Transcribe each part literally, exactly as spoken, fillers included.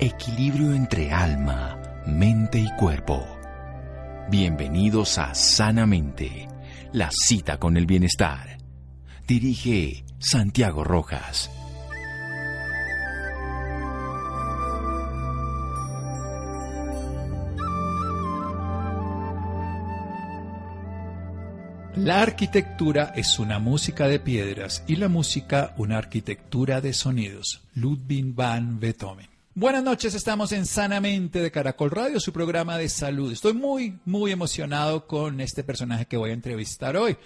Equilibrio entre alma, mente y cuerpo. Bienvenidos a Sanamente, la cita con el bienestar. Dirige Santiago Rojas. La arquitectura es una música de piedras y la música una arquitectura de sonidos. Ludwig van Beethoven. Buenas noches, estamos en Sanamente de Caracol Radio, su programa de salud. Estoy muy, muy emocionado con este personaje que voy a entrevistar hoy.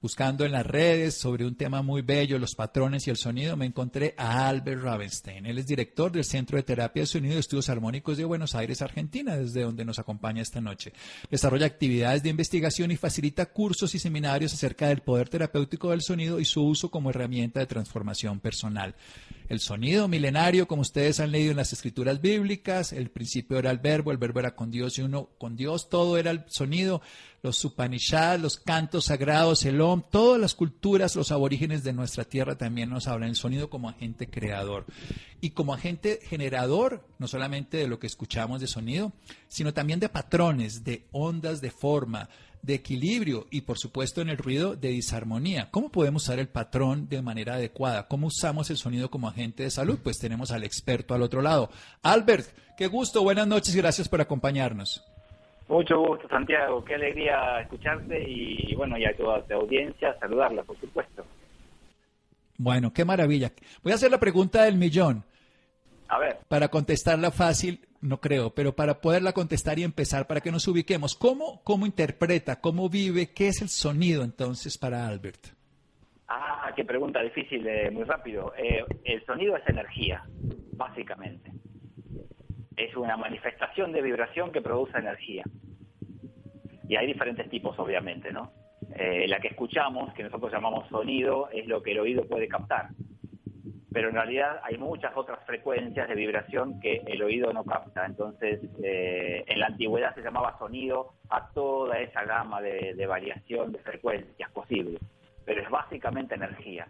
Buscando en las redes sobre un tema muy bello, los patrones y el sonido, me encontré a Albert Rabenstein. Él es director del Centro de Terapia del Sonido y Estudios Armónicos de Buenos Aires, Argentina, desde donde nos acompaña esta noche. Desarrolla actividades de investigación y facilita cursos y seminarios acerca del poder terapéutico del sonido y su uso como herramienta de transformación personal. El sonido milenario, como ustedes han leído en las escrituras bíblicas, el principio era el verbo, el verbo era con Dios y uno con Dios, todo era el sonido, los Upanishads, los cantos sagrados, el Om, todas las culturas, los aborígenes de nuestra tierra también nos hablan del sonido como agente creador y como agente generador, no solamente de lo que escuchamos de sonido, sino también de patrones, de ondas, de forma, de equilibrio y, por supuesto, en el ruido de disarmonía. ¿Cómo podemos usar el patrón de manera adecuada? ¿Cómo usamos el sonido como agente de salud? Pues tenemos al experto al otro lado. Albert, qué gusto, buenas noches, gracias por acompañarnos. Mucho gusto, Santiago, qué alegría escucharte y, bueno, y a toda tu audiencia, saludarla, por supuesto. Bueno, qué maravilla. Voy a hacer la pregunta del millón. A ver. Para contestarla fácil, no creo, pero para poderla contestar y empezar, para que nos ubiquemos, ¿cómo, cómo interpreta, cómo vive, qué es el sonido entonces para Albert? Ah, qué pregunta difícil, eh, muy rápido. Eh, el sonido es energía, básicamente. Es una manifestación de vibración que produce energía. Y hay diferentes tipos, obviamente, ¿no? Eh, la que escuchamos, que nosotros llamamos sonido, es lo que el oído puede captar. Pero en realidad hay muchas otras frecuencias de vibración que el oído no capta. Entonces, eh, en la antigüedad se llamaba sonido a toda esa gama de, de variación de frecuencias posibles. Pero es básicamente energía.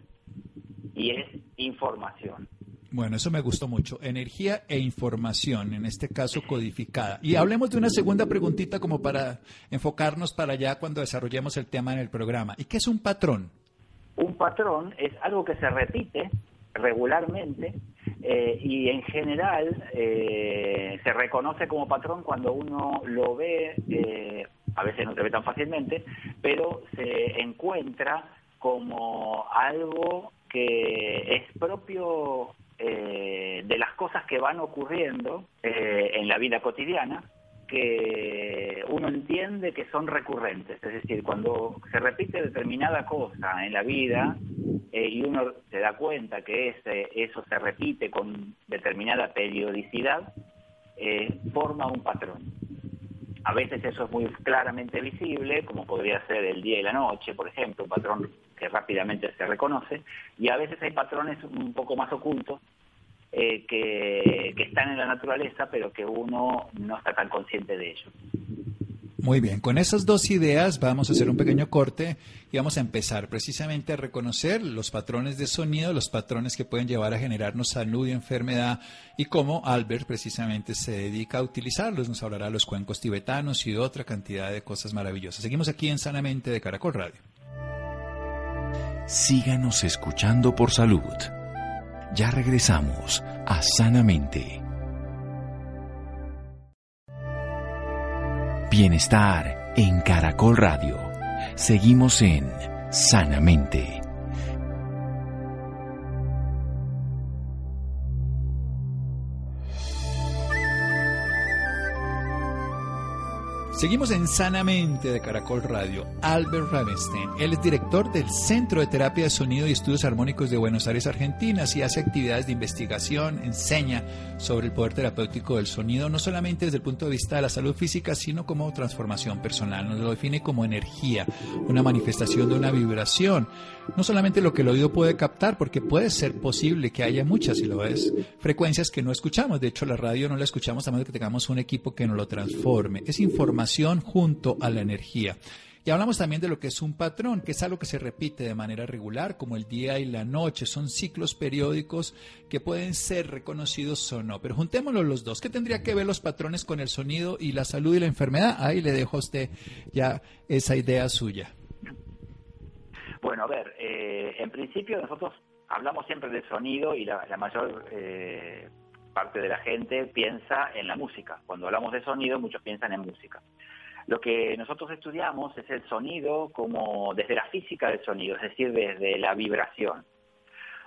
Y es información. Bueno, eso me gustó mucho. Energía e información, en este caso codificada. Y hablemos de una segunda preguntita como para enfocarnos para allá cuando desarrollemos el tema en el programa. ¿Y qué es un patrón? Un patrón es algo que se repite regularmente eh, y en general eh, se reconoce como patrón cuando uno lo ve, eh, a veces no se ve tan fácilmente, pero se encuentra como algo que es propio Eh, de las cosas que van ocurriendo eh, en la vida cotidiana, que uno entiende que son recurrentes. Es decir, cuando se repite determinada cosa en la vida eh, y uno se da cuenta que ese, eso se repite con determinada periodicidad, eh, forma un patrón. A veces eso es muy claramente visible, como podría ser el día y la noche, por ejemplo, un patrón que rápidamente se reconoce, y a veces hay patrones un poco más ocultos eh, que, que están en la naturaleza, pero que uno no está tan consciente de ellos. Muy bien, con esas dos ideas vamos a hacer un pequeño corte y vamos a empezar precisamente a reconocer los patrones de sonido, los patrones que pueden llevar a generarnos salud y enfermedad y cómo Albert precisamente se dedica a utilizarlos. Nos hablará de los cuencos tibetanos y otra cantidad de cosas maravillosas. Seguimos aquí en Sanamente de Caracol Radio. Síganos escuchando por salud. Ya regresamos a Sanamente. Bienestar en Caracol Radio. Seguimos en Sanamente. Seguimos en Sanamente de Caracol Radio. Albert Rabenstein, él es director del Centro de Terapia del Sonido y Estudios Armónicos de Buenos Aires, Argentina, y hace actividades de investigación, enseña sobre el poder terapéutico del sonido, no solamente desde el punto de vista de la salud física, sino como transformación personal. Nos lo define como energía, una manifestación de una vibración. No solamente lo que el oído puede captar, porque puede ser posible que haya muchas, si lo es, frecuencias que no escuchamos. De hecho, la radio no la escuchamos a menos que tengamos un equipo que nos lo transforme. Es información junto a la energía. Y hablamos también de lo que es un patrón, que es algo que se repite de manera regular, como el día y la noche. Son ciclos periódicos que pueden ser reconocidos o no. Pero juntémoslos los dos. ¿Qué tendría que ver los patrones con el sonido y la salud y la enfermedad? Ahí le dejo a usted ya esa idea suya. Bueno, a ver, eh, en principio nosotros hablamos siempre del sonido y la, la mayor eh, parte de la gente piensa en la música. Cuando hablamos de sonido, muchos piensan en música. Lo que nosotros estudiamos es el sonido como desde la física del sonido, es decir, desde la vibración.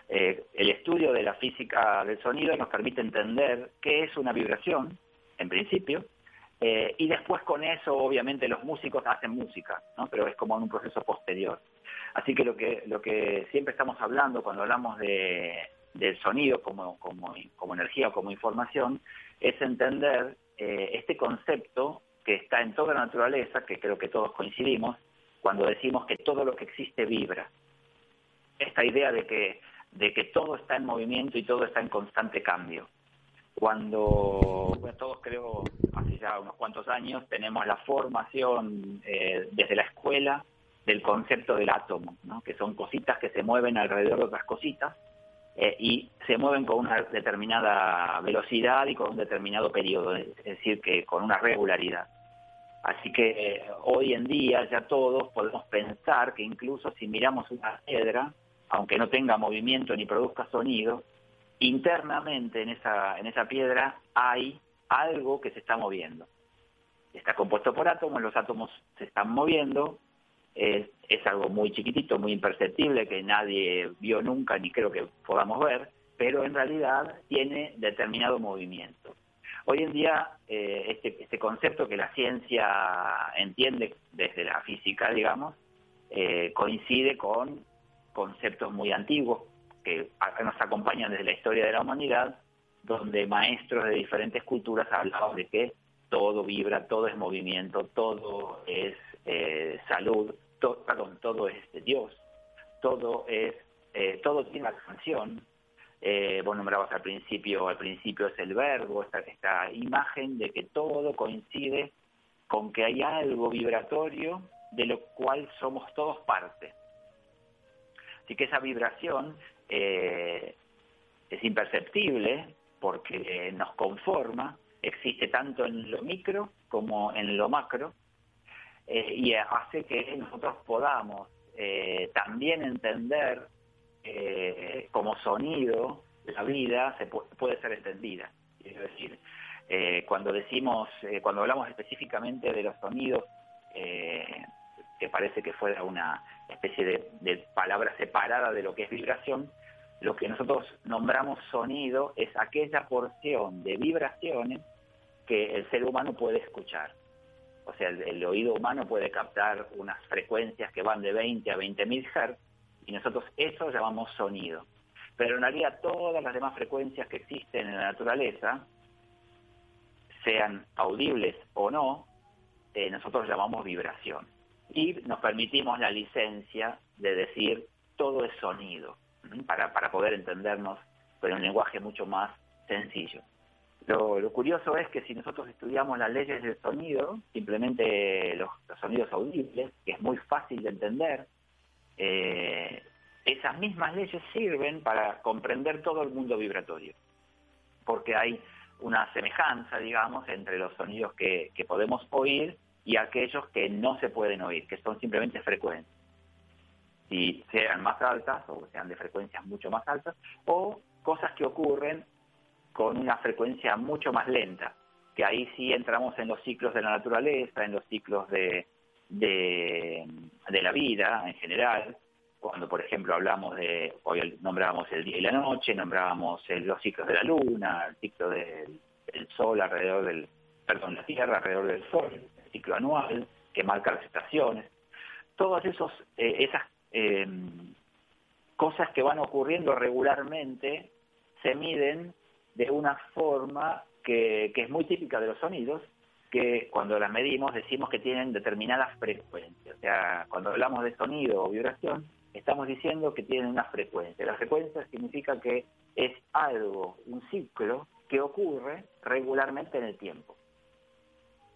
Eh, el estudio de la física del sonido nos permite entender qué es una vibración, en principio, eh, y después con eso, obviamente, los músicos hacen música, ¿no? Pero es como en un proceso posterior. Así que lo que lo que siempre estamos hablando cuando hablamos de del sonido como como como energía o como información es entender eh, este concepto que está en toda la naturaleza, que creo que todos coincidimos cuando decimos que todo lo que existe vibra. Esta idea de que de que todo está en movimiento y todo está en constante cambio. Cuando bueno, todos creo hace ya unos cuantos años tenemos la formación eh, desde la escuela del concepto del átomo, ¿no? Que son cositas que se mueven alrededor de otras cositas eh, y se mueven con una determinada velocidad y con un determinado periodo, es decir, que con una regularidad. Así que eh, hoy en día ya todos podemos pensar que incluso si miramos una piedra, aunque no tenga movimiento ni produzca sonido, internamente en esa, en esa piedra hay algo que se está moviendo. Está compuesto por átomos, los átomos se están moviendo. Es, es algo muy chiquitito, muy imperceptible, que nadie vio nunca, ni creo que podamos ver, pero en realidad tiene determinado movimiento. Hoy en día, eh, este, este concepto que la ciencia entiende desde la física, digamos, eh, coincide con conceptos muy antiguos que nos acompañan desde la historia de la humanidad, donde maestros de diferentes culturas hablaban de que todo vibra, todo es movimiento, todo es eh, salud, To, perdón, todo es de Dios, todo es, eh, todo tiene una canción. Eh, vos nombrabas al principio, al principio es el verbo, esta, esta imagen de que todo coincide con que hay algo vibratorio de lo cual somos todos parte. Así que esa vibración eh, es imperceptible porque nos conforma, existe tanto en lo micro como en lo macro. Eh, y hace que nosotros podamos eh, también entender eh, como sonido la vida se pu- puede ser entendida. Es decir, eh, cuando decimos, eh, cuando hablamos específicamente de los sonidos, eh, que parece que fuera una especie de, de palabra separada de lo que es vibración, lo que nosotros nombramos sonido es aquella porción de vibraciones que el ser humano puede escuchar. O sea, el, el oído humano puede captar unas frecuencias que van de veinte a veinte mil hertz y nosotros eso llamamos sonido. Pero en realidad todas las demás frecuencias que existen en la naturaleza, sean audibles o no, eh, nosotros llamamos vibración. Y nos permitimos la licencia de decir todo es sonido, ¿sí? para, para poder entendernos con un lenguaje mucho más sencillo. Lo, lo curioso es que si nosotros estudiamos las leyes del sonido, simplemente los, los sonidos audibles, que es muy fácil de entender, eh, esas mismas leyes sirven para comprender todo el mundo vibratorio, porque hay una semejanza, digamos, entre los sonidos que, que podemos oír y aquellos que no se pueden oír, que son simplemente frecuencias, y sean más altas o sean de frecuencias mucho más altas, o cosas que ocurren con una frecuencia mucho más lenta, que ahí sí entramos en los ciclos de la naturaleza, en los ciclos de, de, de la vida en general, cuando por ejemplo hablamos de, hoy nombrábamos el día y la noche, nombrábamos el, los ciclos de la luna, el ciclo del, del sol alrededor del, perdón, la tierra alrededor del sol, el ciclo anual que marca las estaciones, todas esos, eh, esas eh, cosas que van ocurriendo regularmente se miden de una forma que, que es muy típica de los sonidos, que cuando las medimos decimos que tienen determinadas frecuencias. O sea, cuando hablamos de sonido o vibración, estamos diciendo que tienen una frecuencia. La frecuencia significa que es algo, un ciclo, que ocurre regularmente en el tiempo.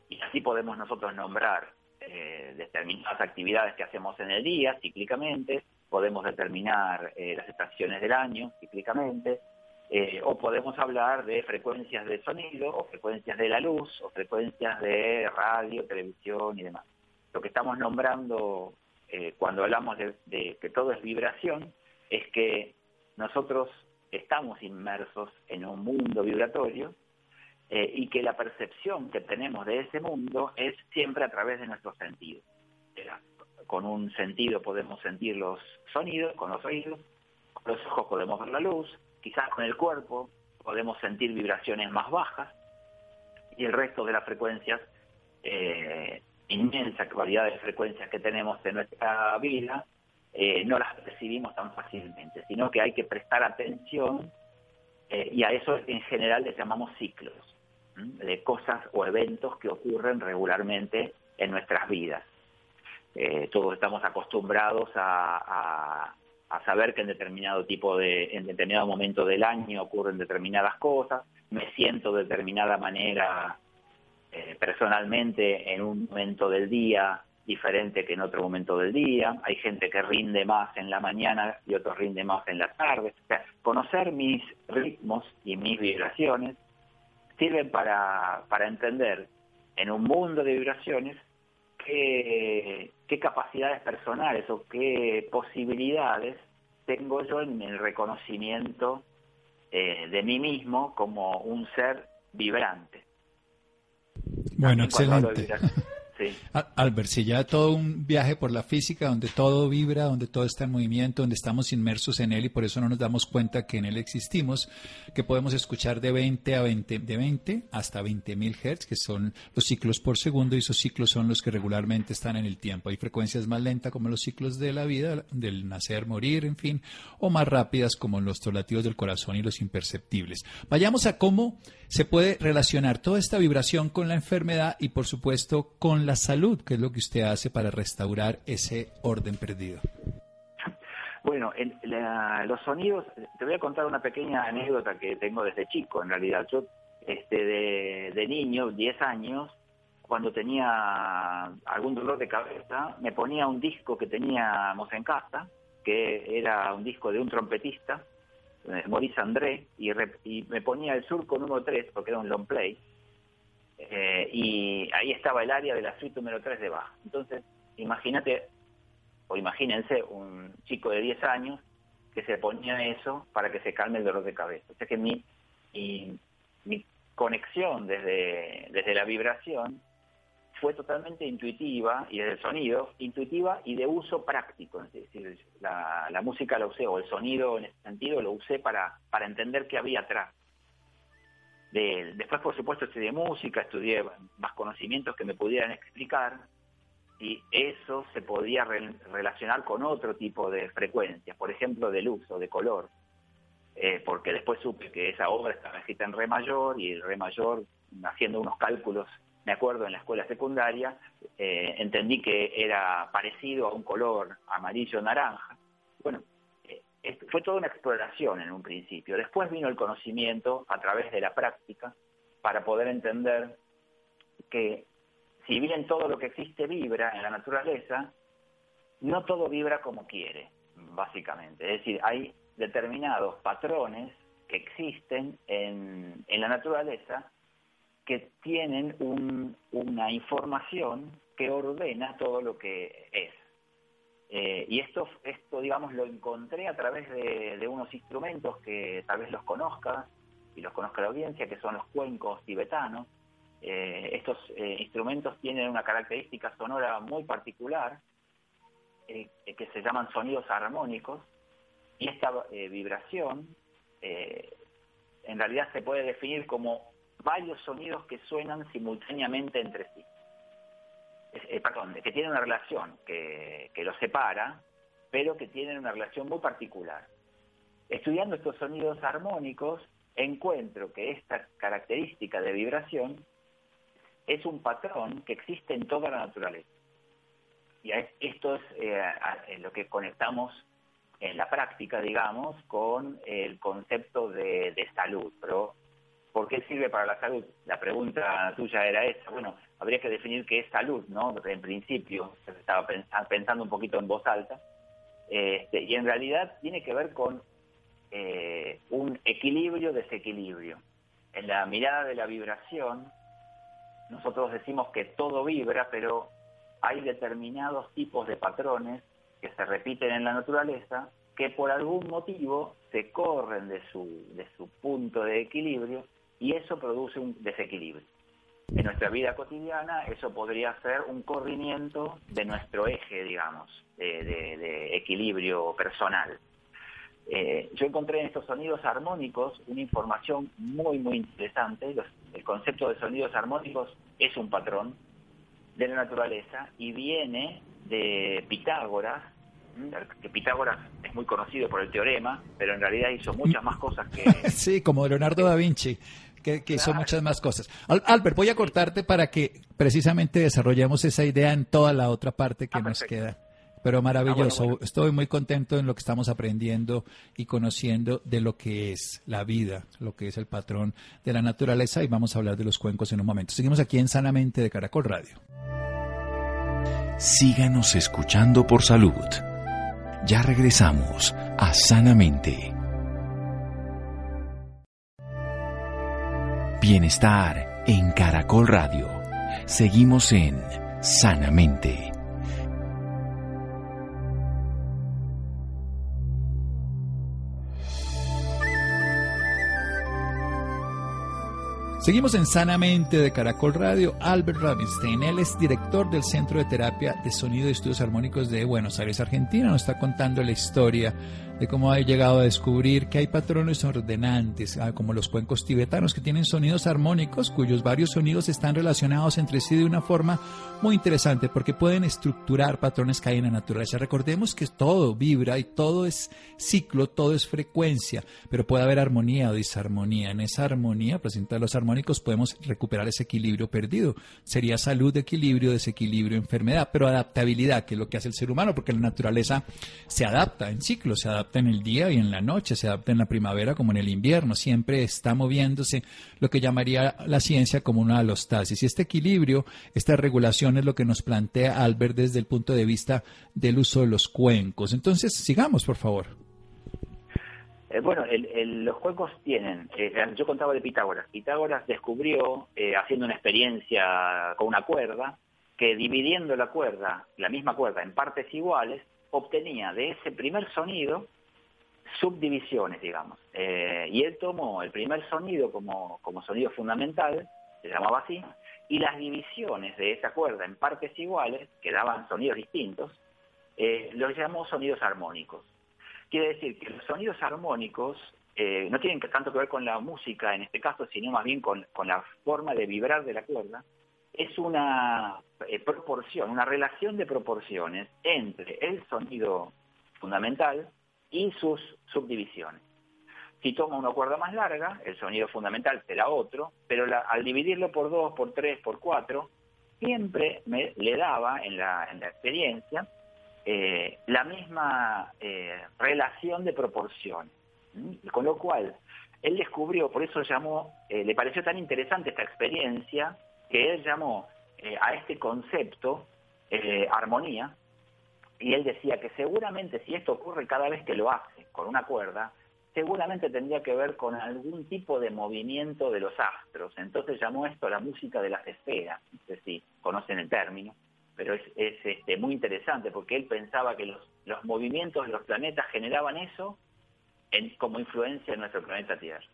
Y así podemos nosotros nombrar eh, determinadas actividades que hacemos en el día, cíclicamente, podemos determinar eh, las estaciones del año, cíclicamente, Eh, o podemos hablar de frecuencias de sonido, o frecuencias de la luz, o frecuencias de radio, televisión y demás. Lo que estamos nombrando eh, cuando hablamos de, de que todo es vibración, es que nosotros estamos inmersos en un mundo vibratorio eh, y que la percepción que tenemos de ese mundo es siempre a través de nuestros sentidos. Con un sentido podemos sentir los sonidos, con los oídos, con los ojos podemos ver la luz, quizás con el cuerpo podemos sentir vibraciones más bajas y el resto de las frecuencias, eh, inmensa variedad de frecuencias que tenemos en nuestra vida, eh, no las percibimos tan fácilmente, sino que hay que prestar atención eh, y a eso en general le llamamos ciclos, ¿sí? De cosas o eventos que ocurren regularmente en nuestras vidas. Eh, todos estamos acostumbrados a... a a saber que en determinado tipo de, en determinado momento del año ocurren determinadas cosas, me siento de determinada manera eh, personalmente en un momento del día diferente que en otro momento del día, hay gente que rinde más en la mañana y otros rinde más en la tarde. O sea, conocer mis ritmos y mis vibraciones sirven para, para entender en un mundo de vibraciones Qué, qué capacidades personales o qué posibilidades tengo yo en el reconocimiento eh, de mí mismo como un ser vibrante. Bueno, excelente. Sí. Albert, si ya todo un viaje por la física donde todo vibra, donde todo está en movimiento, donde estamos inmersos en él y por eso no nos damos cuenta que en él existimos, que podemos escuchar de veinte a veinte, de veinte hasta veinte mil hertz, que son los ciclos por segundo, y esos ciclos son los que regularmente están en el tiempo. Hay frecuencias más lentas como los ciclos de la vida, del nacer, morir, en fin, o más rápidas como los latidos del corazón y los imperceptibles. Vayamos a cómo se puede relacionar toda esta vibración con la enfermedad y por supuesto con la La salud, que es lo que usted hace para restaurar ese orden perdido. Bueno, el, la, los sonidos, te voy a contar una pequeña anécdota que tengo desde chico, en realidad. Yo, este, de, de niño, diez años, cuando tenía algún dolor de cabeza, me ponía un disco que teníamos en casa, que era un disco de un trompetista, Maurice André, y, re, y me ponía el surco número tres, porque era un long play. Eh, y ahí estaba el área de la suite número tres de Bach. Entonces, imagínate, o imagínense, un chico de diez años que se ponía eso para que se calme el dolor de cabeza. O sea que mi, mi, mi conexión desde, desde la vibración fue totalmente intuitiva, y desde el sonido, intuitiva y de uso práctico. Es decir, la, la música la usé, o el sonido en ese sentido lo usé para, para entender qué había atrás. De, después, por supuesto, estudié música, estudié más conocimientos que me pudieran explicar, y eso se podía re, relacionar con otro tipo de frecuencias, por ejemplo, de luz o de color, eh, porque después supe que esa obra estaba escrita en re mayor, y el re mayor, haciendo unos cálculos, me acuerdo, en la escuela secundaria, eh, entendí que era parecido a un color amarillo-naranja. Bueno, fue toda una exploración en un principio. Después vino el conocimiento a través de la práctica para poder entender que si bien todo lo que existe vibra en la naturaleza, no todo vibra como quiere, básicamente. Es decir, hay determinados patrones que existen en, en la naturaleza que tienen un, una información que ordena todo lo que es. Eh, y esto, esto, digamos, lo encontré a través de, de unos instrumentos que tal vez los conozcas y los conozca la audiencia, que son los cuencos tibetanos. Eh, estos eh, instrumentos tienen una característica sonora muy particular, eh, que se llaman sonidos armónicos, y esta eh, vibración eh, en realidad se puede definir como varios sonidos que suenan simultáneamente entre sí. Eh, perdón, que tienen una relación que, que los separa, pero que tienen una relación muy particular. Estudiando estos sonidos armónicos, encuentro que esta característica de vibración es un patrón que existe en toda la naturaleza. Y esto es eh, lo que conectamos en la práctica, digamos, con el concepto de, de salud. Pero, ¿por qué sirve para la salud? La pregunta tuya era esa. Bueno, habría que definir qué es salud, ¿no? En principio, estaba pensando un poquito en voz alta. Este, y en realidad tiene que ver con eh, un equilibrio-desequilibrio. En la mirada de la vibración, nosotros decimos que todo vibra, pero hay determinados tipos de patrones que se repiten en la naturaleza que por algún motivo se corren de su, de su punto de equilibrio, y eso produce un desequilibrio. En nuestra vida cotidiana eso podría ser un corrimiento de nuestro eje, digamos, de, de, de equilibrio personal. Eh, yo encontré en estos sonidos armónicos una información muy, muy interesante. Los, el concepto de sonidos armónicos es un patrón de la naturaleza y viene de Pitágoras, que Pitágoras es muy conocido por el teorema, pero en realidad hizo muchas más cosas que... Sí, como Leonardo da Vinci, que, que hizo claro. muchas más cosas. Al, Albert, voy a cortarte para que precisamente desarrollemos esa idea en toda la otra parte que ah, nos queda. Pero maravilloso, ah, bueno, bueno. Estoy muy contento en lo que estamos aprendiendo y conociendo de lo que es la vida, lo que es el patrón de la naturaleza, y vamos a hablar de los cuencos en un momento. Seguimos aquí en Sanamente de Caracol Radio. Síganos escuchando por salud. Ya regresamos a Sanamente. Bienestar en Caracol Radio. Seguimos en Sanamente. Seguimos en Sanamente de Caracol Radio. Albert Rabenstein, él es director del Centro de Terapia de Sonido y Estudios Armónicos de Buenos Aires, Argentina. Nos está contando la historia de cómo ha llegado a descubrir que hay patrones ordenantes, como los cuencos tibetanos, que tienen sonidos armónicos, cuyos varios sonidos están relacionados entre sí de una forma muy interesante, porque pueden estructurar patrones que hay en la naturaleza. Recordemos que todo vibra y todo es ciclo, todo es frecuencia, pero puede haber armonía o disarmonía. En esa armonía, presentar los armónicos, podemos recuperar ese equilibrio perdido. Sería salud, equilibrio, desequilibrio, enfermedad, pero adaptabilidad, que es lo que hace el ser humano, porque la naturaleza se adapta en ciclos, se adapta en el día y en la noche, se adapta en la primavera como en el invierno, siempre está moviéndose, lo que llamaría la ciencia como una alostasis. Y este equilibrio, esta regulación es lo que nos plantea Albert desde el punto de vista del uso de los cuencos. Entonces, sigamos, por favor. Eh, bueno, el, el, los cuencos tienen, eh, yo contaba de Pitágoras. Pitágoras descubrió, eh, haciendo una experiencia con una cuerda, que dividiendo la cuerda, la misma cuerda, en partes iguales, obtenía de ese primer sonido subdivisiones, digamos. Eh, y él tomó el primer sonido como, como sonido fundamental, se llamaba así, y las divisiones de esa cuerda en partes iguales, que daban sonidos distintos, eh, los llamó sonidos armónicos. Quiere decir que los sonidos armónicos eh, no tienen tanto que ver con la música en este caso, sino más bien con, con la forma de vibrar de la cuerda. Es una eh, proporción, una relación de proporciones entre el sonido fundamental y sus subdivisiones. Si toma una cuerda más larga, el sonido fundamental será otro, pero la, al dividirlo por dos, por tres, por cuatro, siempre me, le daba en la, en la experiencia... Eh, la misma eh, relación de proporción, ¿sí? Con lo cual él descubrió, por eso llamó, eh, le pareció tan interesante esta experiencia que él llamó eh, a este concepto eh, armonía, y él decía que seguramente si esto ocurre cada vez que lo hace con una cuerda, seguramente tendría que ver con algún tipo de movimiento de los astros. Entonces llamó esto la música de las esferas, no sé si conocen el término. pero es, es este, muy interesante porque él pensaba que los, los movimientos de los planetas generaban eso en, como influencia en nuestro planeta Tierra.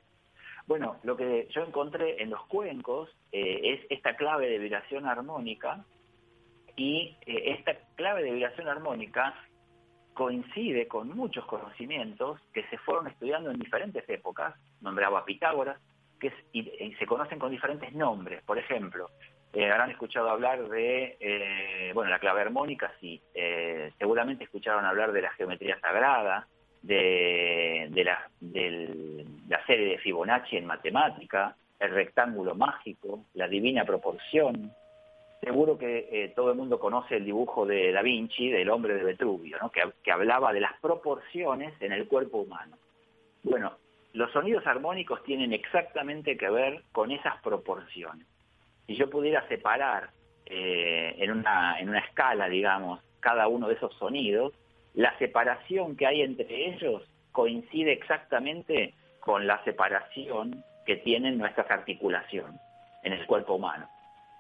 Bueno, lo que yo encontré en los cuencos eh, es esta clave de vibración armónica, y eh, esta clave de vibración armónica coincide con muchos conocimientos que se fueron estudiando en diferentes épocas. Nombraba Pitágoras, que es, y, y se conocen con diferentes nombres. Por ejemplo, eh, habrán escuchado hablar de, eh, bueno, la clave armónica, sí. Eh, seguramente escucharon hablar de la geometría sagrada, de, de, la, de la serie de Fibonacci en matemática, el rectángulo mágico, la divina proporción. Seguro que eh, todo el mundo conoce el dibujo de da Vinci, del hombre de Vitruvio, ¿no? que, que hablaba de las proporciones en el cuerpo humano. Bueno, los sonidos armónicos tienen exactamente que ver con esas proporciones. Si yo pudiera separar eh, en una, en una escala, digamos, cada uno de esos sonidos, la separación que hay entre ellos coincide exactamente con la separación que tienen nuestras articulaciones en el cuerpo humano.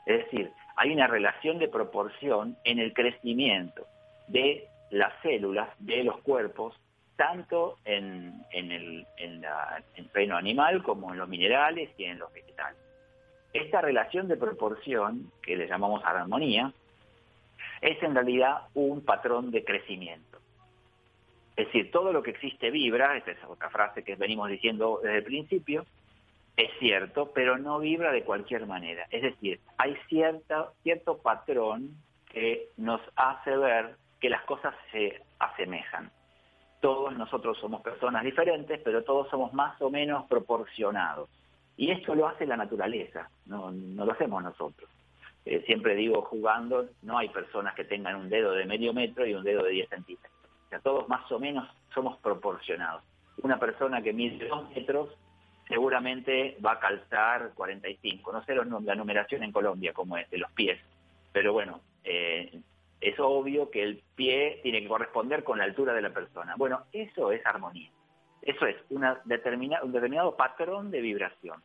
Es decir, hay una relación de proporción en el crecimiento de las células, de los cuerpos, tanto en, en, el, en, la, en el reino animal como en los minerales y en los vegetales. Esta relación de proporción, que le llamamos armonía, es en realidad un patrón de crecimiento. Es decir, todo lo que existe vibra, esa es otra frase que venimos diciendo desde el principio, es cierto, pero no vibra de cualquier manera. Es decir, hay cierta, cierto patrón que nos hace ver que las cosas se asemejan. Todos nosotros somos personas diferentes, pero todos somos más o menos proporcionados. Y esto lo hace la naturaleza, no, no lo hacemos nosotros. Eh, siempre digo, jugando, no hay personas que tengan un dedo de medio metro y un dedo de diez centímetros. O sea, todos más o menos somos proporcionados. Una persona que mide dos metros seguramente va a calzar cuarenta y cinco. No sé los, la numeración en Colombia como es, de los pies. Pero bueno, eh, es obvio que el pie tiene que corresponder con la altura de la persona. Bueno, eso es armonía. Eso es una determina, un determinado patrón de vibración.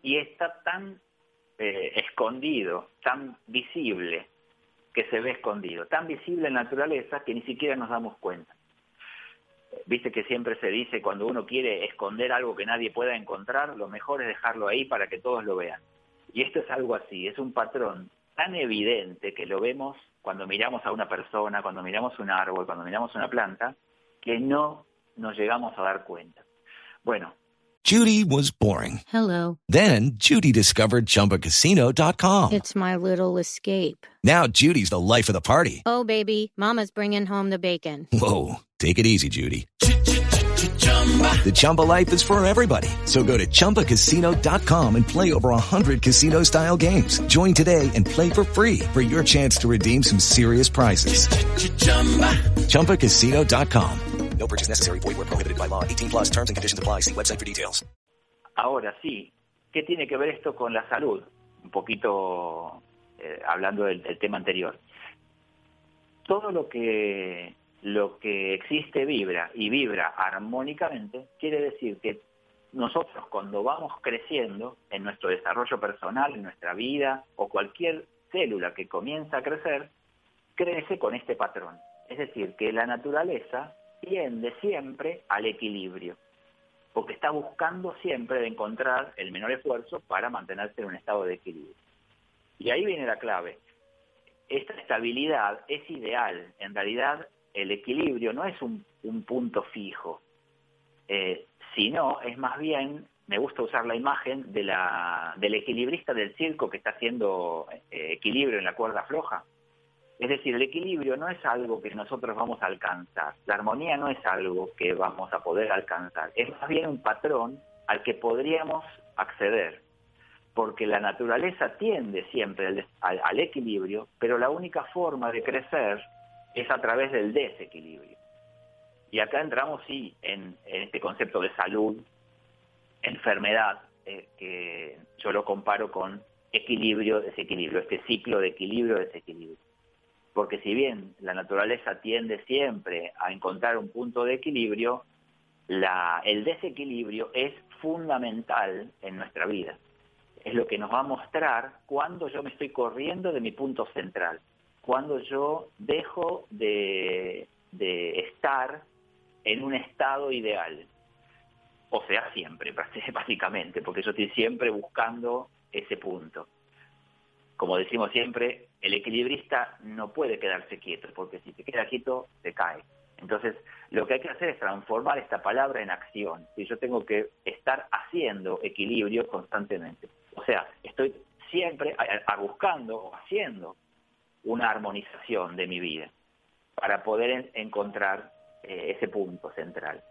Y está tan eh, escondido, tan visible, que se ve escondido, tan visible en la naturaleza que ni siquiera nos damos cuenta. Viste que siempre se dice, cuando uno quiere esconder algo que nadie pueda encontrar, lo mejor es dejarlo ahí para que todos lo vean. Y esto es algo así, es un patrón tan evidente que lo vemos cuando miramos a una persona, cuando miramos un árbol, cuando miramos una planta, que no nos llegamos a dar cuenta. Bueno. Judy was boring. Hello. Then Judy discovered Chumba Casino dot com. It's my little escape. Now Judy's the life of the party. Oh, baby, mama's bringing home the bacon. Whoa, take it easy, Judy. The Chumba life is for everybody. So go to Chumba Casino dot com and play over one hundred casino-style games. Join today and play for free for your chance to redeem some serious prizes. Chumba Casino dot com. No purchase necessary. Void where prohibited by law. eighteen plus terms and conditions apply. See website for details. Ahora sí, ¿qué tiene que ver esto con la salud? Un poquito eh, hablando del, del tema anterior. Todo lo que lo que existe vibra y vibra armónicamente, quiere decir que nosotros, cuando vamos creciendo en nuestro desarrollo personal, en nuestra vida, o cualquier célula que comienza a crecer, crece con este patrón. Es decir, que la naturaleza tiende siempre al equilibrio, porque está buscando siempre de encontrar el menor esfuerzo para mantenerse en un estado de equilibrio. Y ahí viene la clave. Esta estabilidad es ideal. En realidad, el equilibrio no es un, un punto fijo, eh, sino es más bien, me gusta usar la imagen de la, del equilibrista del circo que está haciendo eh, equilibrio en la cuerda floja. Es decir, el equilibrio no es algo que nosotros vamos a alcanzar. La armonía no es algo que vamos a poder alcanzar. Es más bien un patrón al que podríamos acceder. Porque la naturaleza tiende siempre al, al, al equilibrio, pero la única forma de crecer es a través del desequilibrio. Y acá entramos, sí, en, en este concepto de salud, enfermedad, eh, que yo lo comparo con equilibrio-desequilibrio, este ciclo de equilibrio-desequilibrio. Porque si bien la naturaleza tiende siempre a encontrar un punto de equilibrio, la, el desequilibrio es fundamental en nuestra vida. Es lo que nos va a mostrar cuando yo me estoy corriendo de mi punto central. cuando yo dejo de, de estar en un estado ideal. O sea, siempre, básicamente, porque yo estoy siempre buscando ese punto. Como decimos siempre, el equilibrista no puede quedarse quieto, porque si se queda quieto, se cae. Entonces, lo que hay que hacer es transformar esta palabra en acción. Y yo tengo que estar haciendo equilibrio constantemente. O sea, estoy siempre a, a buscando o haciendo una armonización de mi vida para poder en, encontrar eh, ese punto central.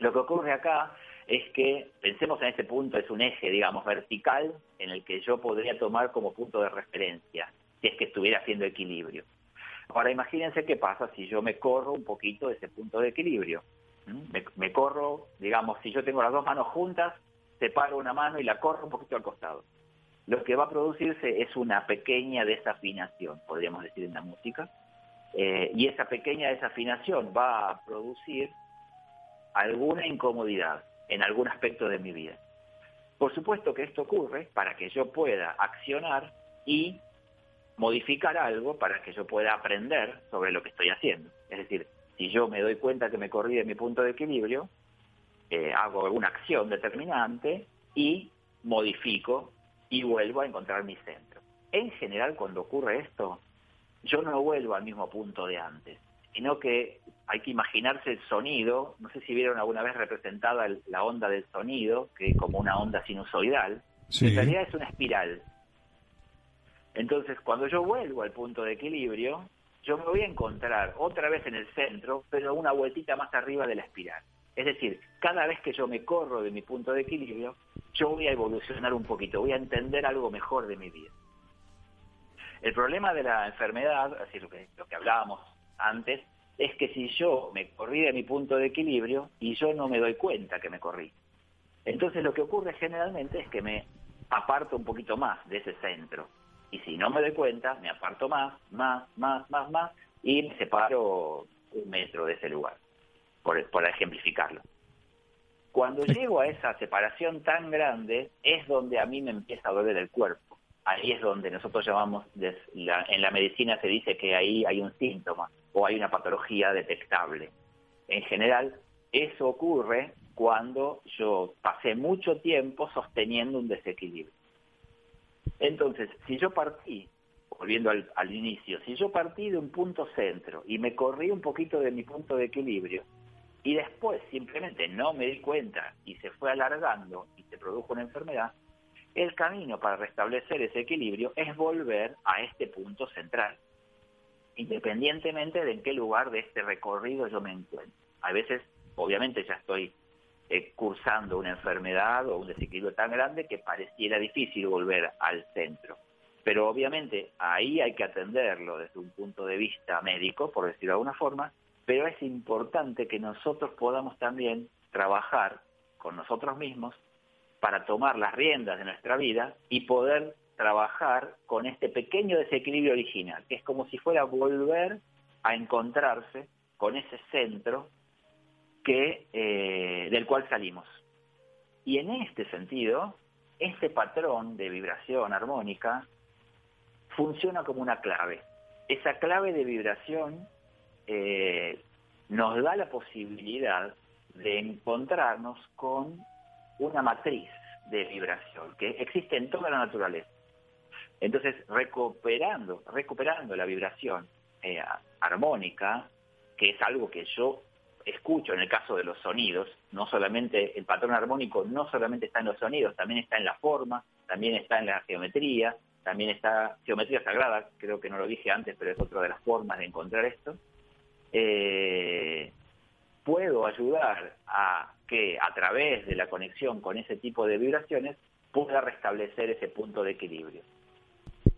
Lo que ocurre acá es que, pensemos en este punto, es un eje, digamos, vertical en el que yo podría tomar como punto de referencia si es que estuviera haciendo equilibrio. Ahora, imagínense qué pasa si yo me corro un poquito de ese punto de equilibrio. Me, me corro, digamos, si yo tengo las dos manos juntas, separo una mano y la corro un poquito al costado. Lo que va a producirse es una pequeña desafinación, podríamos decir en la música, eh, y esa pequeña desafinación va a producir alguna incomodidad en algún aspecto de mi vida. Por supuesto que esto ocurre para que yo pueda accionar y modificar algo, para que yo pueda aprender sobre lo que estoy haciendo. Es decir, si yo me doy cuenta que me corrí de mi punto de equilibrio, eh, hago alguna acción determinante y modifico y vuelvo a encontrar mi centro. En general, cuando ocurre esto, yo no vuelvo al mismo punto de antes, sino que hay que imaginarse el sonido. No sé si vieron alguna vez representada el, la onda del sonido, que como una onda sinusoidal. Sí. En realidad es una espiral. Entonces, cuando yo vuelvo al punto de equilibrio, yo me voy a encontrar otra vez en el centro, pero una vueltita más arriba de la espiral. Es decir, cada vez que yo me corro de mi punto de equilibrio, yo voy a evolucionar un poquito, voy a entender algo mejor de mi vida. El problema de la enfermedad, así lo que, lo que hablábamos antes, es que si yo me corrí de mi punto de equilibrio y yo no me doy cuenta que me corrí, entonces lo que ocurre generalmente es que me aparto un poquito más de ese centro. Y si no me doy cuenta, me aparto más, más, más, más, más, y me separo un metro de ese lugar, por, por ejemplificarlo. Cuando llego a esa separación tan grande, es donde a mí me empieza a doler el cuerpo. Ahí es donde nosotros llamamos, des, la, en la medicina se dice que ahí hay un síntoma o hay una patología detectable. En general, eso ocurre cuando yo pasé mucho tiempo sosteniendo un desequilibrio. Entonces, si yo partí, volviendo al, al inicio, si yo partí de un punto centro y me corrí un poquito de mi punto de equilibrio y después simplemente no me di cuenta y se fue alargando y se produjo una enfermedad, el camino para restablecer ese equilibrio es volver a este punto central, independientemente de en qué lugar de este recorrido yo me encuentro. A veces, obviamente, ya estoy cursando una enfermedad o un desequilibrio tan grande que pareciera difícil volver al centro. Pero obviamente ahí hay que atenderlo desde un punto de vista médico, por decirlo de alguna forma, pero es importante que nosotros podamos también trabajar con nosotros mismos para tomar las riendas de nuestra vida y poder trabajar con este pequeño desequilibrio original, que es como si fuera volver a encontrarse con ese centro que eh, del cual salimos. Y en este sentido, este patrón de vibración armónica funciona como una clave. Esa clave de vibración eh, nos da la posibilidad de encontrarnos con una matriz de vibración que existe en toda la naturaleza. Entonces, recuperando, recuperando la vibración eh, armónica, que es algo que yo escucho en el caso de los sonidos. No solamente el patrón armónico no solamente está en los sonidos, también está en la forma, también está en la geometría, también está geometría sagrada, creo que no lo dije antes, pero es otra de las formas de encontrar esto. Eh, puedo ayudar a que a través de la conexión con ese tipo de vibraciones pueda restablecer ese punto de equilibrio.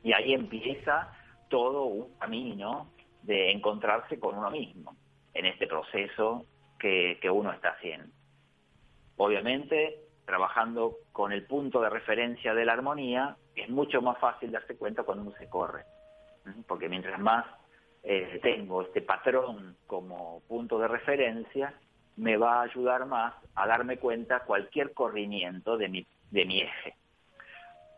Y ahí empieza todo un camino de encontrarse con uno mismo en este proceso que, que uno está haciendo. Obviamente, trabajando con el punto de referencia de la armonía, es mucho más fácil darse cuenta cuando uno se corre, porque mientras más eh, tengo este patrón como punto de referencia, me va a ayudar más a darme cuenta cualquier corrimiento de mi, de mi eje.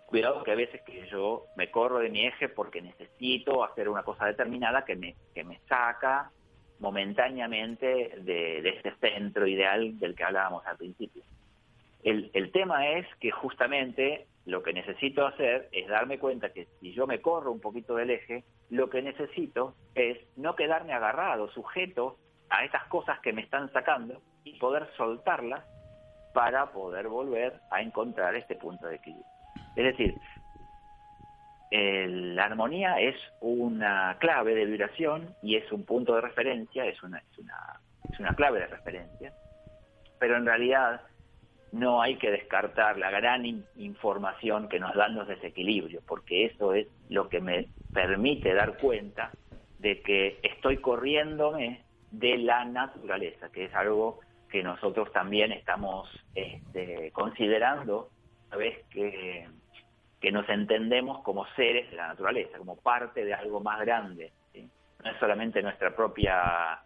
cuidado que a veces que yo me corro de mi eje porque necesito hacer una cosa determinada que me, que me saca momentáneamente de, de ese centro ideal del que hablábamos al principio. El, el tema es que justamente lo que necesito hacer es darme cuenta que si yo me corro un poquito del eje, lo que necesito es no quedarme agarrado, sujeto a esas cosas que me están sacando y poder soltarlas para poder volver a encontrar este punto de equilibrio. Es decir, el, la armonía es una clave de vibración y es un punto de referencia, es una, es una, es una clave de referencia, pero en realidad no hay que descartar la gran in- información que nos dan los desequilibrios, porque eso es lo que me permite dar cuenta de que estoy corriéndome de la naturaleza, que es algo que nosotros también estamos este, considerando a vez que, que nos entendemos como seres de la naturaleza, como parte de algo más grande, ¿sí? No es solamente nuestra propia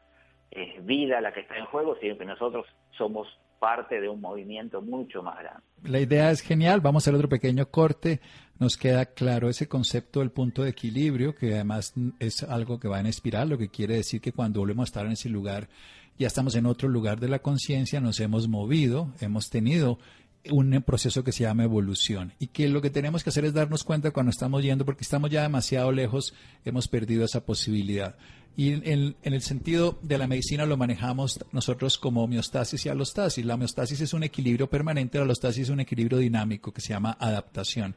eh, vida la que está en juego, sino que nosotros somos parte de un movimiento mucho más grande. La idea es genial, vamos a hacer otro pequeño corte, nos queda claro ese concepto del punto de equilibrio, que además es algo que va en espiral, lo que quiere decir que cuando volvemos a estar en ese lugar, ya estamos en otro lugar de la conciencia, nos hemos movido, hemos tenido un proceso que se llama evolución, y que lo que tenemos que hacer es darnos cuenta cuando estamos yendo, porque estamos ya demasiado lejos, hemos perdido esa posibilidad. Y en, en el sentido de la medicina lo manejamos nosotros como homeostasis y alostasis. La homeostasis es un equilibrio permanente, la alostasis es un equilibrio dinámico que se llama adaptación,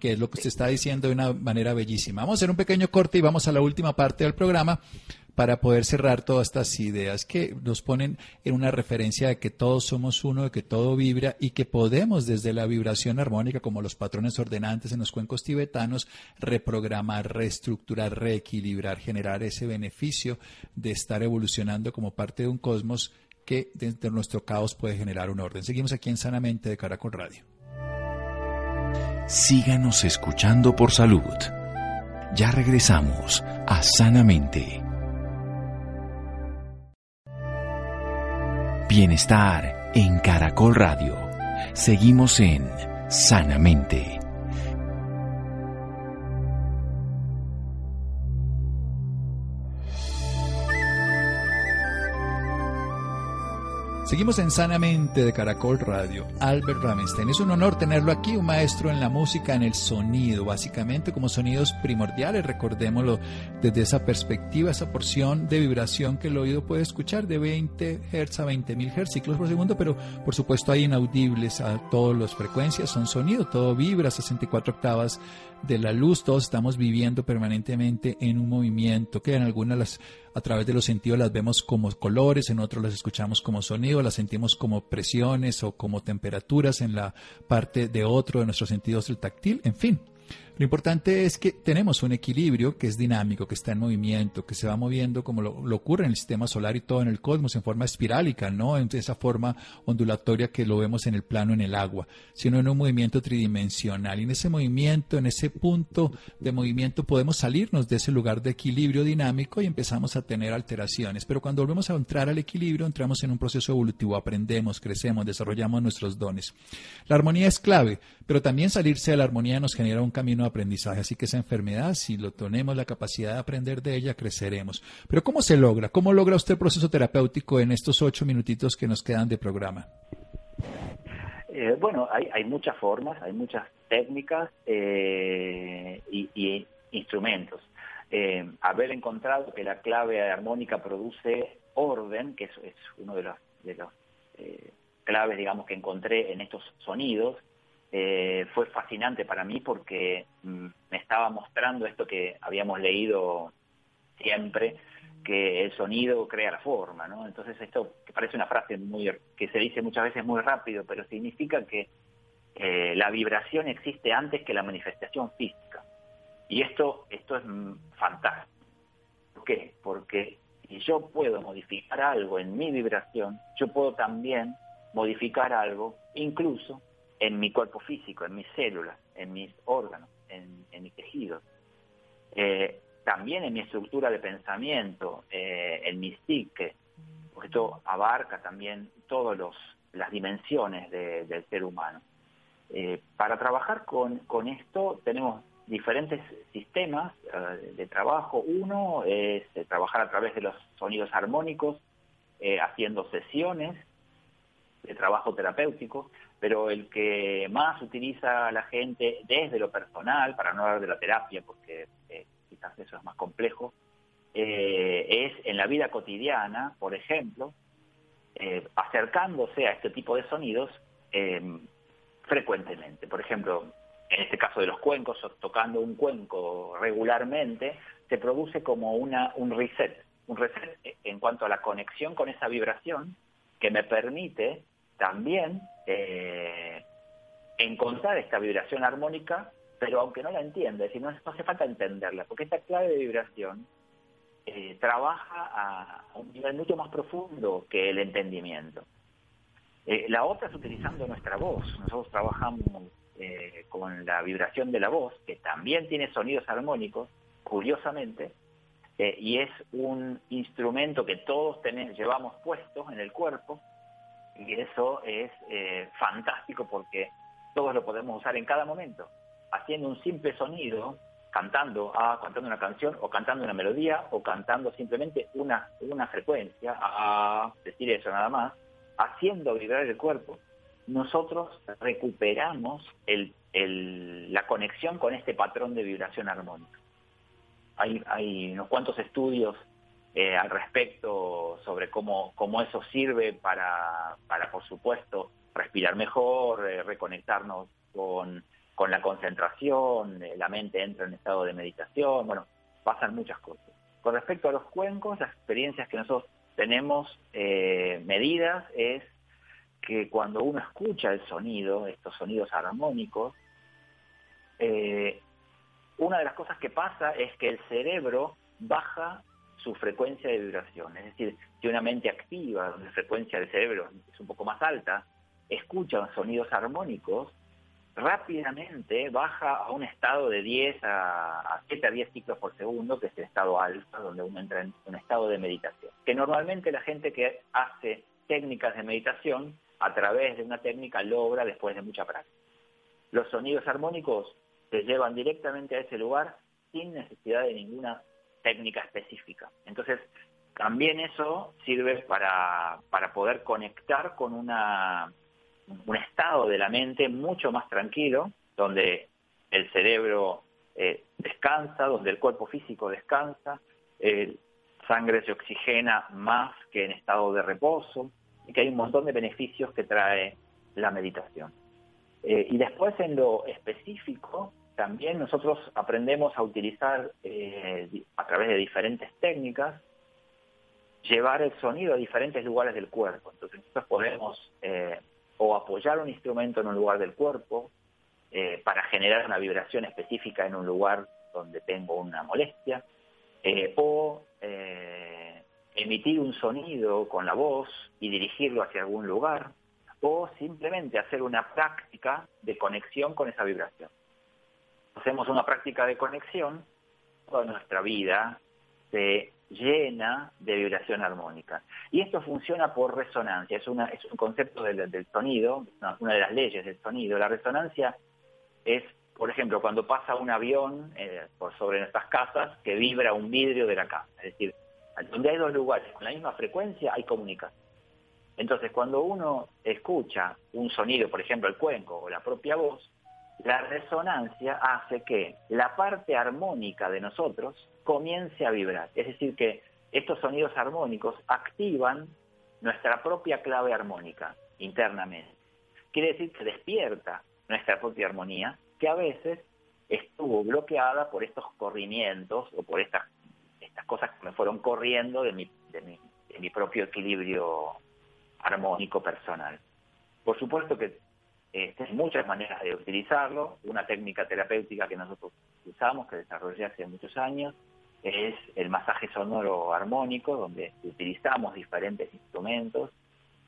que es lo que usted está diciendo de una manera bellísima. Vamos a hacer un pequeño corte y vamos a la última parte del programa para poder cerrar todas estas ideas que nos ponen en una referencia de que todos somos uno, de que todo vibra y que podemos desde la vibración armónica, como los patrones ordenantes en los cuencos tibetanos, reprogramar, reestructurar, reequilibrar, generar ese beneficio de estar evolucionando como parte de un cosmos que dentro de nuestro caos puede generar un orden. Seguimos aquí en Sanamente de Caracol Radio. Síganos escuchando por salud. Ya regresamos a Sanamente. Bienestar en Caracol Radio. Seguimos en Sanamente. Seguimos en Sanamente de Caracol Radio. Albert Rabenstein, es un honor tenerlo aquí, un maestro en la música, en el sonido, básicamente como sonidos primordiales, recordémoslo desde esa perspectiva, esa porción de vibración que el oído puede escuchar de veinte hertz a veinte mil hertz, ciclos por segundo, pero por supuesto hay inaudibles a todas las frecuencias, son sonido, todo vibra, sesenta y cuatro octavas de la luz, todos estamos viviendo permanentemente en un movimiento que en algunas las a través de los sentidos las vemos como colores, en otros las escuchamos como sonido, las sentimos como presiones o como temperaturas en la parte de otro de nuestros sentidos, el táctil, en fin. Lo importante es que tenemos un equilibrio que es dinámico, que está en movimiento, que se va moviendo como lo, lo ocurre en el sistema solar y todo en el cosmos en forma espirálica, no en esa forma ondulatoria que lo vemos en el plano, en el agua, sino en un movimiento tridimensional. Y en ese movimiento, en ese punto de movimiento podemos salirnos de ese lugar de equilibrio dinámico y empezamos a tener alteraciones. Pero cuando volvemos a entrar al equilibrio, entramos en un proceso evolutivo, aprendemos, crecemos, desarrollamos nuestros dones. La armonía es clave, pero también salirse de la armonía nos genera un camino de aprendizaje, así que esa enfermedad, si lo tenemos la capacidad de aprender de ella, creceremos. Pero ¿cómo se logra? ¿Cómo logra usted el proceso terapéutico en estos ocho minutitos que nos quedan de programa? Eh, bueno, hay, hay muchas formas, hay muchas técnicas eh, y, y instrumentos. Eh, haber encontrado que la clave armónica produce orden, que es, es uno de los, de los eh, claves, digamos, que encontré en estos sonidos, Eh, fue fascinante para mí porque mm, me estaba mostrando esto que habíamos leído siempre, que el sonido crea la forma, ¿no? Entonces esto que parece una frase muy que se dice muchas veces muy rápido, pero significa que eh, la vibración existe antes que la manifestación física. Y esto, esto es fantástico. ¿Por qué? Porque si yo puedo modificar algo en mi vibración, yo puedo también modificar algo incluso en mi cuerpo físico, en mis células, en mis órganos, en, en mis tejidos. Eh, también en mi estructura de pensamiento, eh, en mi psique, porque esto abarca también todas las dimensiones de, del ser humano. Eh, para trabajar con, con esto tenemos diferentes sistemas eh, de trabajo. Uno es eh, trabajar a través de los sonidos armónicos, eh, haciendo sesiones de trabajo terapéutico, pero el que más utiliza a la gente desde lo personal, para no hablar de la terapia, porque eh, quizás eso es más complejo, eh, es en la vida cotidiana, por ejemplo, eh, acercándose a este tipo de sonidos eh, frecuentemente. Por ejemplo, en este caso de los cuencos, tocando un cuenco regularmente, se produce como una un reset, un reset en cuanto a la conexión con esa vibración, que me permite también eh, encontrar esta vibración armónica, pero aunque no la entienda, es decir, no hace falta entenderla, porque esta clave de vibración eh, trabaja a un nivel mucho más profundo que el entendimiento. Eh, la otra es utilizando nuestra voz. Nosotros trabajamos eh, con la vibración de la voz, que también tiene sonidos armónicos, curiosamente, Eh, y es un instrumento que todos tenemos, llevamos puestos en el cuerpo, y eso es eh, fantástico porque todos lo podemos usar en cada momento, haciendo un simple sonido, cantando, ah, cantando una canción, o cantando una melodía, o cantando simplemente una, una frecuencia, ah, decir eso nada más, haciendo vibrar el cuerpo. Nosotros recuperamos el, el, la conexión con este patrón de vibración armónica. Hay, hay unos cuantos estudios eh, al respecto sobre cómo, cómo eso sirve para, para, por supuesto, respirar mejor, eh, reconectarnos con, con la concentración, eh, la mente entra en estado de meditación, bueno, pasan muchas cosas. Con respecto a los cuencos, las experiencias que nosotros tenemos eh, medidas es que cuando uno escucha el sonido, estos sonidos armónicos, eh, una de las cosas que pasa es que el cerebro baja su frecuencia de vibración. Es decir, si una mente activa, donde la frecuencia del cerebro es un poco más alta, escucha sonidos armónicos, rápidamente baja a un estado de diez a siete a diez ciclos por segundo, que es el estado alfa, donde uno entra en un estado de meditación. Que normalmente la gente que hace técnicas de meditación, a través de una técnica logra después de mucha práctica. Los sonidos armónicos se llevan directamente a ese lugar sin necesidad de ninguna técnica específica. Entonces, también eso sirve para, para poder conectar con una, un estado de la mente mucho más tranquilo, donde el cerebro eh, descansa, donde el cuerpo físico descansa, eh, sangre se oxigena más que en estado de reposo, y que hay un montón de beneficios que trae la meditación. Eh, y después, en lo específico, también nosotros aprendemos a utilizar, eh, a través de diferentes técnicas, llevar el sonido a diferentes lugares del cuerpo. Entonces nosotros podemos eh, o apoyar un instrumento en un lugar del cuerpo eh, para generar una vibración específica en un lugar donde tengo una molestia, eh, o eh, emitir un sonido con la voz y dirigirlo hacia algún lugar, o simplemente hacer una práctica de conexión con esa vibración. Hacemos una práctica de conexión, toda nuestra vida se llena de vibración armónica. Y esto funciona por resonancia, es, una, es un concepto del, del sonido, una de las leyes del sonido. La resonancia es, por ejemplo, cuando pasa un avión eh, por sobre nuestras casas, que vibra un vidrio de la casa. Es decir, donde hay dos lugares con la misma frecuencia, hay comunicación. Entonces, cuando uno escucha un sonido, por ejemplo, el cuenco o la propia voz, la resonancia hace que la parte armónica de nosotros comience a vibrar. Es decir, que estos sonidos armónicos activan nuestra propia clave armónica internamente. Quiere decir que despierta nuestra propia armonía, que a veces estuvo bloqueada por estos corrimientos o por estas, estas cosas que me fueron corriendo de mi, de mi, de mi propio equilibrio armónico personal. Por supuesto que Eh, hay muchas maneras de utilizarlo. Una técnica terapéutica que nosotros usamos, que desarrollé hace muchos años, es el masaje sonoro armónico, donde utilizamos diferentes instrumentos,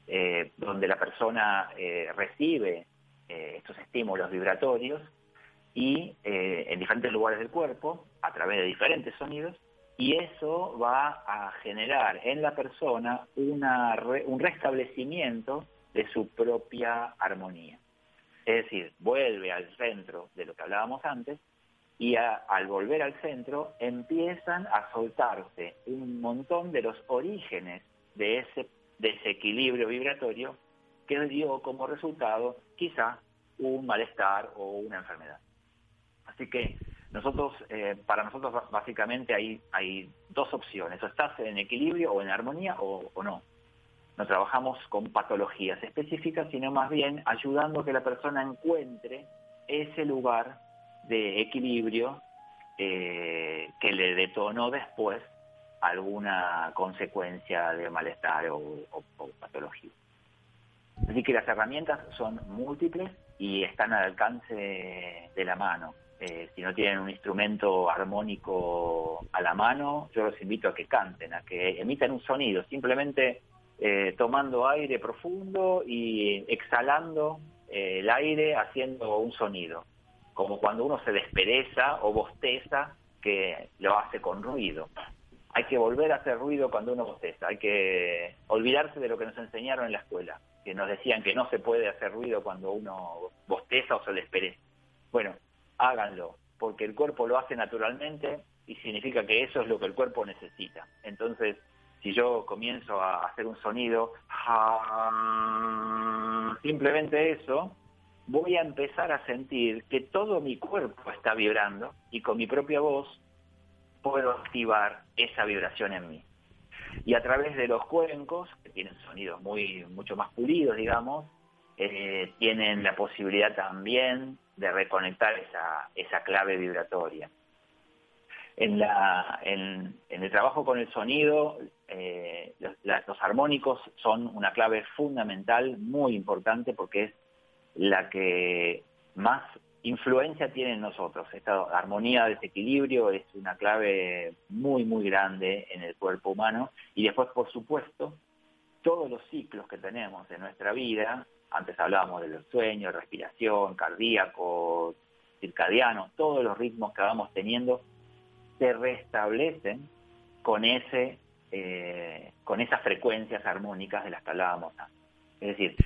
eh, donde la persona eh, recibe eh, estos estímulos vibratorios y eh, en diferentes lugares del cuerpo, a través de diferentes sonidos, y eso va a generar en la persona una re, un restablecimiento de su propia armonía. Es decir, vuelve al centro de lo que hablábamos antes y a, al volver al centro empiezan a soltarse un montón de los orígenes de ese desequilibrio vibratorio que dio como resultado quizá un malestar o una enfermedad. Así que nosotros, eh, para nosotros básicamente hay, hay dos opciones, o estás en equilibrio o en armonía o, o no. No trabajamos con patologías específicas, sino más bien ayudando a que la persona encuentre ese lugar de equilibrio eh, que le detonó después alguna consecuencia de malestar o, o, o patología. Así que las herramientas son múltiples y están al alcance de la mano. Eh, si no tienen un instrumento armónico a la mano, yo los invito a que canten, a que emitan un sonido, simplemente eh, tomando aire profundo y exhalando eh, el aire haciendo un sonido, como cuando uno se despereza o bosteza, que lo hace con ruido. Hay que volver a hacer ruido cuando uno bosteza, hay que olvidarse de lo que nos enseñaron en la escuela, que nos decían que no se puede hacer ruido cuando uno bosteza o se despereza. Bueno, háganlo, porque el cuerpo lo hace naturalmente y significa que eso es lo que el cuerpo necesita. Entonces, si yo comienzo a hacer un sonido, simplemente eso, voy a empezar a sentir que todo mi cuerpo está vibrando y con mi propia voz puedo activar esa vibración en mí. Y a través de los cuencos, que tienen sonidos muy mucho más pulidos, digamos, eh, tienen la posibilidad también de reconectar esa esa clave vibratoria. En la en, en el trabajo con el sonido, eh, los, la, los armónicos son una clave fundamental, muy importante, porque es la que más influencia tiene en nosotros. Esta armonía, desequilibrio, es una clave muy, muy grande en el cuerpo humano. Y después, por supuesto, todos los ciclos que tenemos en nuestra vida. Antes hablábamos de los sueños, respiración, cardíaco, circadiano, todos los ritmos que vamos teniendo se restablecen con ese eh, con esas frecuencias armónicas de las que hablábamos antes. Es decir,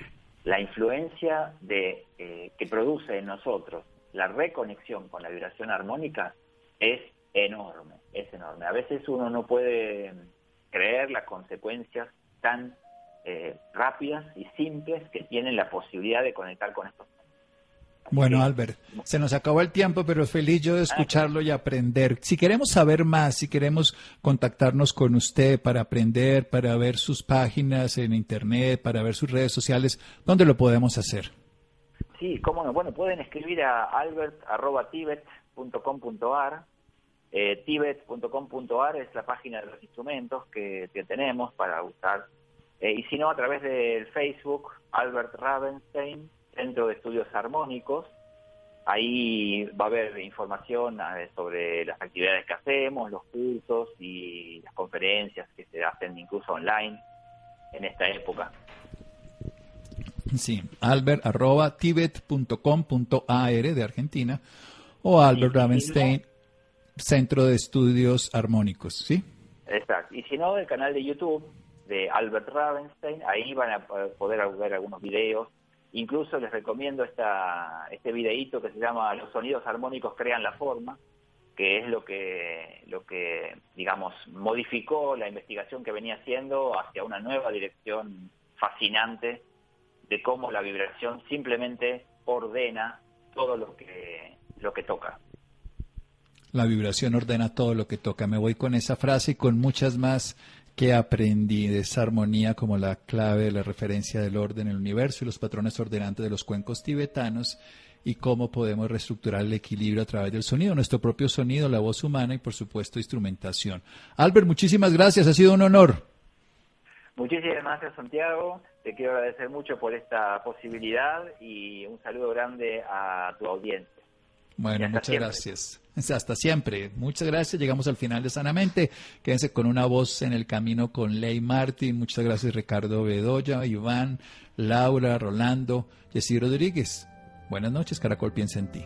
la influencia de eh, que produce en nosotros la reconexión con la vibración armónica es enorme, es enorme. A veces uno no puede creer las consecuencias tan Eh, rápidas y simples que tienen la posibilidad de conectar con estos. Bueno, sí. Albert, se nos acabó el tiempo, pero feliz yo de escucharlo y aprender. Si queremos saber más, si queremos contactarnos con usted para aprender, para ver sus páginas en internet, para ver sus redes sociales, ¿dónde lo podemos hacer? Sí, cómo no. Bueno, pueden escribir a albert arroba tibet punto com punto a r. Eh, tibet punto com punto a r es la página de los instrumentos que, que tenemos para usar. Eh, y si no, a través del Facebook, Albert Rabenstein, Centro de Estudios Armónicos. Ahí va a haber información eh, sobre las actividades que hacemos, los cursos y las conferencias que se hacen incluso online en esta época. Sí, albert arroba tibet punto com punto a r de Argentina, o Albert Rabenstein, Centro de Estudios Armónicos, ¿sí? Exacto. Y si no, el canal de YouTube de Albert Rabenstein, ahí van a poder ver algunos videos. Incluso les recomiendo esta este videíto que se llama Los sonidos armónicos crean la forma, que es lo que, lo que digamos, modificó la investigación que venía haciendo hacia una nueva dirección fascinante de cómo la vibración simplemente ordena todo lo que, lo que toca. La vibración ordena todo lo que toca. Me voy con esa frase y con muchas más que aprendí de esa armonía como la clave de la referencia del orden en el universo y los patrones ordenantes de los cuencos tibetanos y cómo podemos reestructurar el equilibrio a través del sonido, nuestro propio sonido, la voz humana y, por supuesto, instrumentación. Albert, muchísimas gracias, ha sido un honor. Muchísimas gracias, Santiago. Te quiero agradecer mucho por esta posibilidad y un saludo grande a tu audiencia. Bueno, muchas siempre. gracias. Hasta siempre. Muchas gracias. Llegamos al final de Sanamente. Quédense con una voz en el camino con Ley Martín. Muchas gracias, Ricardo Bedoya, Iván, Laura, Rolando, Jessy Rodríguez. Buenas noches, Caracol piensa en ti.